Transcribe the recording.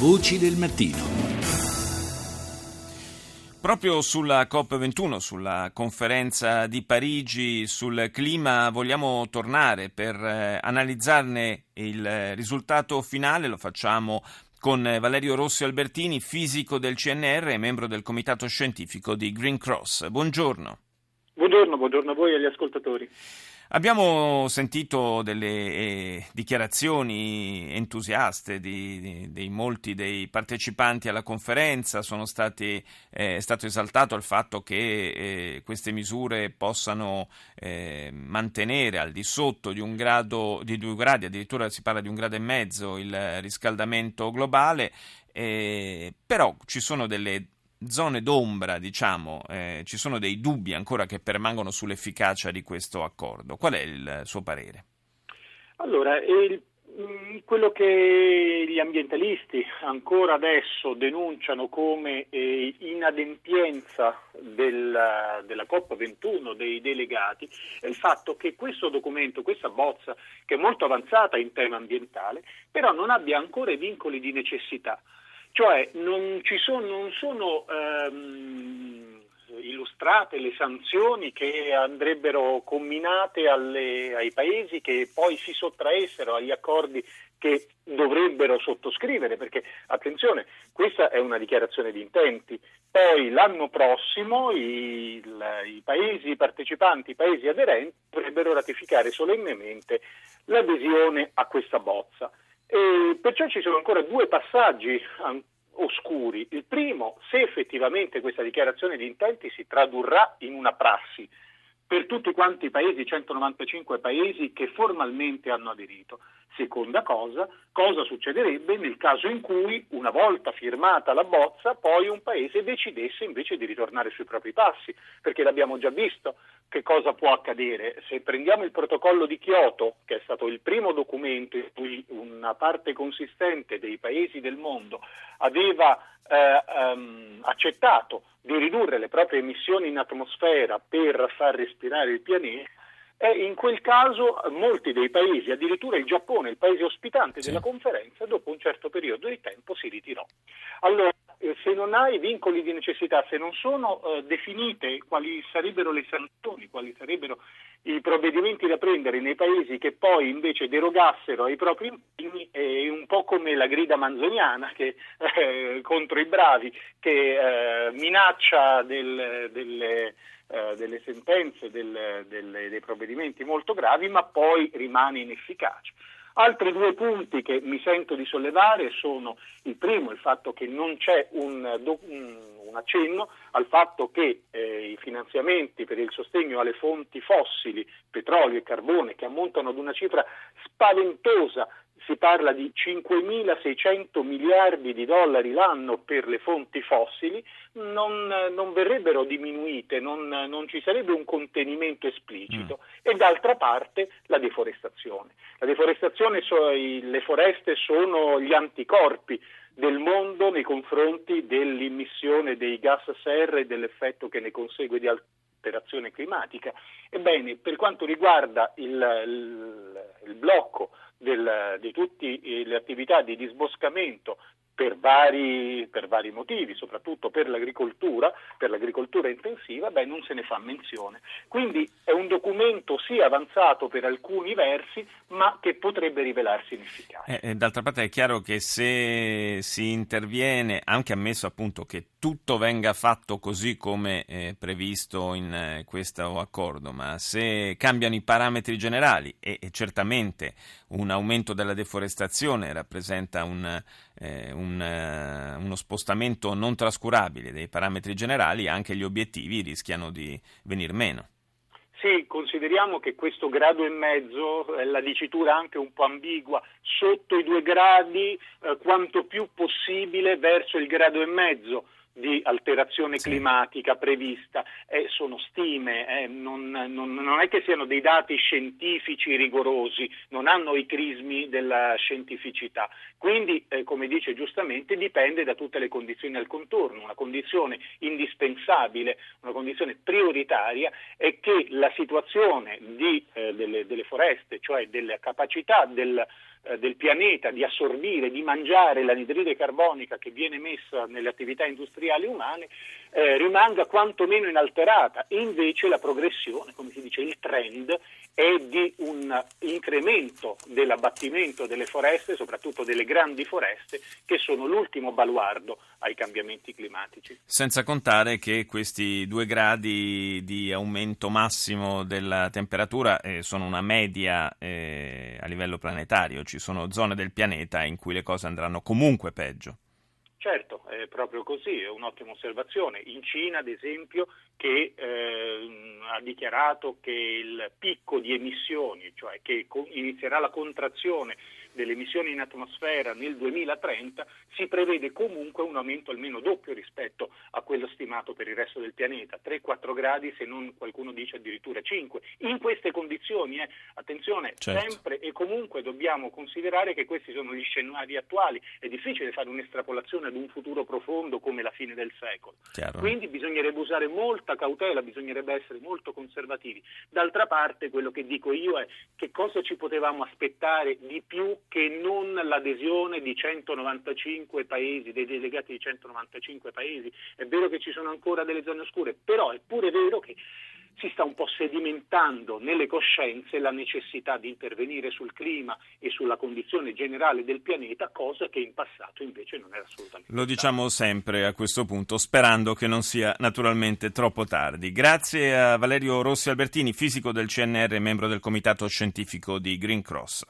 Voci del mattino. Proprio sulla COP21, sulla conferenza di Parigi sul clima, vogliamo tornare per analizzarne il risultato finale. Lo facciamo con Valerio Rossi Albertini, fisico del CNR e membro del comitato scientifico di Green Cross. Buongiorno. Buongiorno a voi e agli ascoltatori. Abbiamo sentito delle dichiarazioni entusiaste di molti dei partecipanti alla conferenza. È stato esaltato il fatto che queste misure possano mantenere al di sotto di 2 gradi, addirittura si parla di 1,5 gradi, il riscaldamento globale, però ci sono delle zone d'ombra, ci sono dei dubbi ancora che permangono sull'efficacia di questo accordo. Qual è il suo parere? Allora, quello che gli ambientalisti ancora adesso denunciano come inadempienza della COP21, dei delegati, è il fatto che questo documento, questa bozza, che è molto avanzata in tema ambientale, però non abbia ancora i vincoli di necessità. Cioè non sono illustrate le sanzioni che andrebbero comminate ai paesi che poi si sottraessero agli accordi che dovrebbero sottoscrivere, perché attenzione, questa è una dichiarazione di intenti. Poi l'anno prossimo i paesi partecipanti, i paesi aderenti dovrebbero ratificare solennemente l'adesione a questa bozza. E perciò ci sono ancora 2 passaggi oscuri. Il primo, se effettivamente questa dichiarazione di intenti si tradurrà in una prassi per tutti quanti i paesi, 195 paesi che formalmente hanno aderito. Seconda cosa, cosa succederebbe nel caso in cui, una volta firmata la bozza, poi un paese decidesse invece di ritornare sui propri passi, perché l'abbiamo già visto che cosa può accadere. Se prendiamo il protocollo di Kyoto, che è stato il primo documento in cui una parte consistente dei paesi del mondo aveva accettato di ridurre le proprie emissioni in atmosfera per far respirare il pianeta, in quel caso molti dei paesi, addirittura il Giappone, il paese ospitante della conferenza, dopo un certo periodo di tempo si ritirò. Allora, se non hai vincoli di necessità, se non sono definite quali sarebbero le sanzioni, quali sarebbero i provvedimenti da prendere nei paesi che poi invece derogassero ai propri impegni, è un po' come la grida manzoniana che contro i bravi, che minaccia delle sentenze, dei provvedimenti molto gravi, ma poi rimane inefficace. Altri 2 punti che mi sento di sollevare sono: il primo, il fatto che non c'è un accenno al fatto che i finanziamenti per il sostegno alle fonti fossili, petrolio e carbone, che ammontano ad una cifra spaventosa, si parla di 5.600 miliardi di dollari l'anno per le fonti fossili, non verrebbero diminuite, non ci sarebbe un contenimento esplicito. E d'altra parte la deforestazione. La deforestazione, le foreste sono gli anticorpi del mondo nei confronti dell'immissione dei gas serra e dell'effetto che ne consegue di alterazione climatica. Ebbene, per quanto riguarda il blocco di tutte le attività di disboscamento per vari motivi, soprattutto per l'agricoltura intensiva, non se ne fa menzione. Quindi è un documento sì avanzato per alcuni versi, ma che potrebbe rivelarsi inefficace. D'altra parte è chiaro che se si interviene, anche ammesso appunto che tutto venga fatto così come previsto in questo accordo, ma se cambiano i parametri generali e certamente un aumento della deforestazione rappresenta uno spostamento non trascurabile dei parametri generali, anche gli obiettivi rischiano di venir meno. Sì, consideriamo che questo 1,5 gradi è la dicitura anche un po' ambigua, sotto i 2 gradi quanto più possibile verso il 1,5 gradi di alterazione climatica prevista. Sono stime, non è che siano dei dati scientifici rigorosi, non hanno i crismi della scientificità. Quindi, come dice giustamente, dipende da tutte le condizioni al contorno. Una condizione indispensabile, una condizione prioritaria è che la situazione delle foreste, cioè della capacità del pianeta di assorbire, di mangiare l'anidride carbonica che viene emessa nelle attività industriali umane, rimanga quantomeno inalterata. Invece la progressione, come si dice, il trend è di un incremento dell'abbattimento delle foreste, soprattutto delle grandi foreste, che sono l'ultimo baluardo ai cambiamenti climatici. Senza contare che questi 2 gradi di aumento massimo della temperatura sono una media a livello planetario. Ci sono zone del pianeta in cui le cose andranno comunque peggio. Certo, è proprio così, è un'ottima osservazione. In Cina, ad esempio, che ha dichiarato che il picco di emissioni, cioè che inizierà la contrazione delle emissioni in atmosfera nel 2030, si prevede comunque un aumento almeno doppio rispetto a quello stimato per il resto del pianeta, 3-4 gradi, se non qualcuno dice addirittura 5. In queste condizioni, attenzione, certo. Sempre e comunque dobbiamo considerare che questi sono gli scenari attuali, è difficile fare un'estrapolazione ad un futuro profondo come la fine del secolo. Chiaro. Quindi bisognerebbe usare molta cautela, bisognerebbe essere molto conservativi. D'altra parte, quello che dico io è: che cosa ci potevamo aspettare di più che non l'adesione di 195 paesi, dei delegati di 195 paesi? È vero che ci sono ancora delle zone oscure, però è pure vero che si sta un po' sedimentando nelle coscienze la necessità di intervenire sul clima e sulla condizione generale del pianeta, cosa che in passato invece non era assolutamente. Lo diciamo sempre a questo punto, sperando che non sia naturalmente troppo tardi. Grazie a Valerio Rossi Albertini, fisico del CNR, membro del comitato scientifico di Green Cross.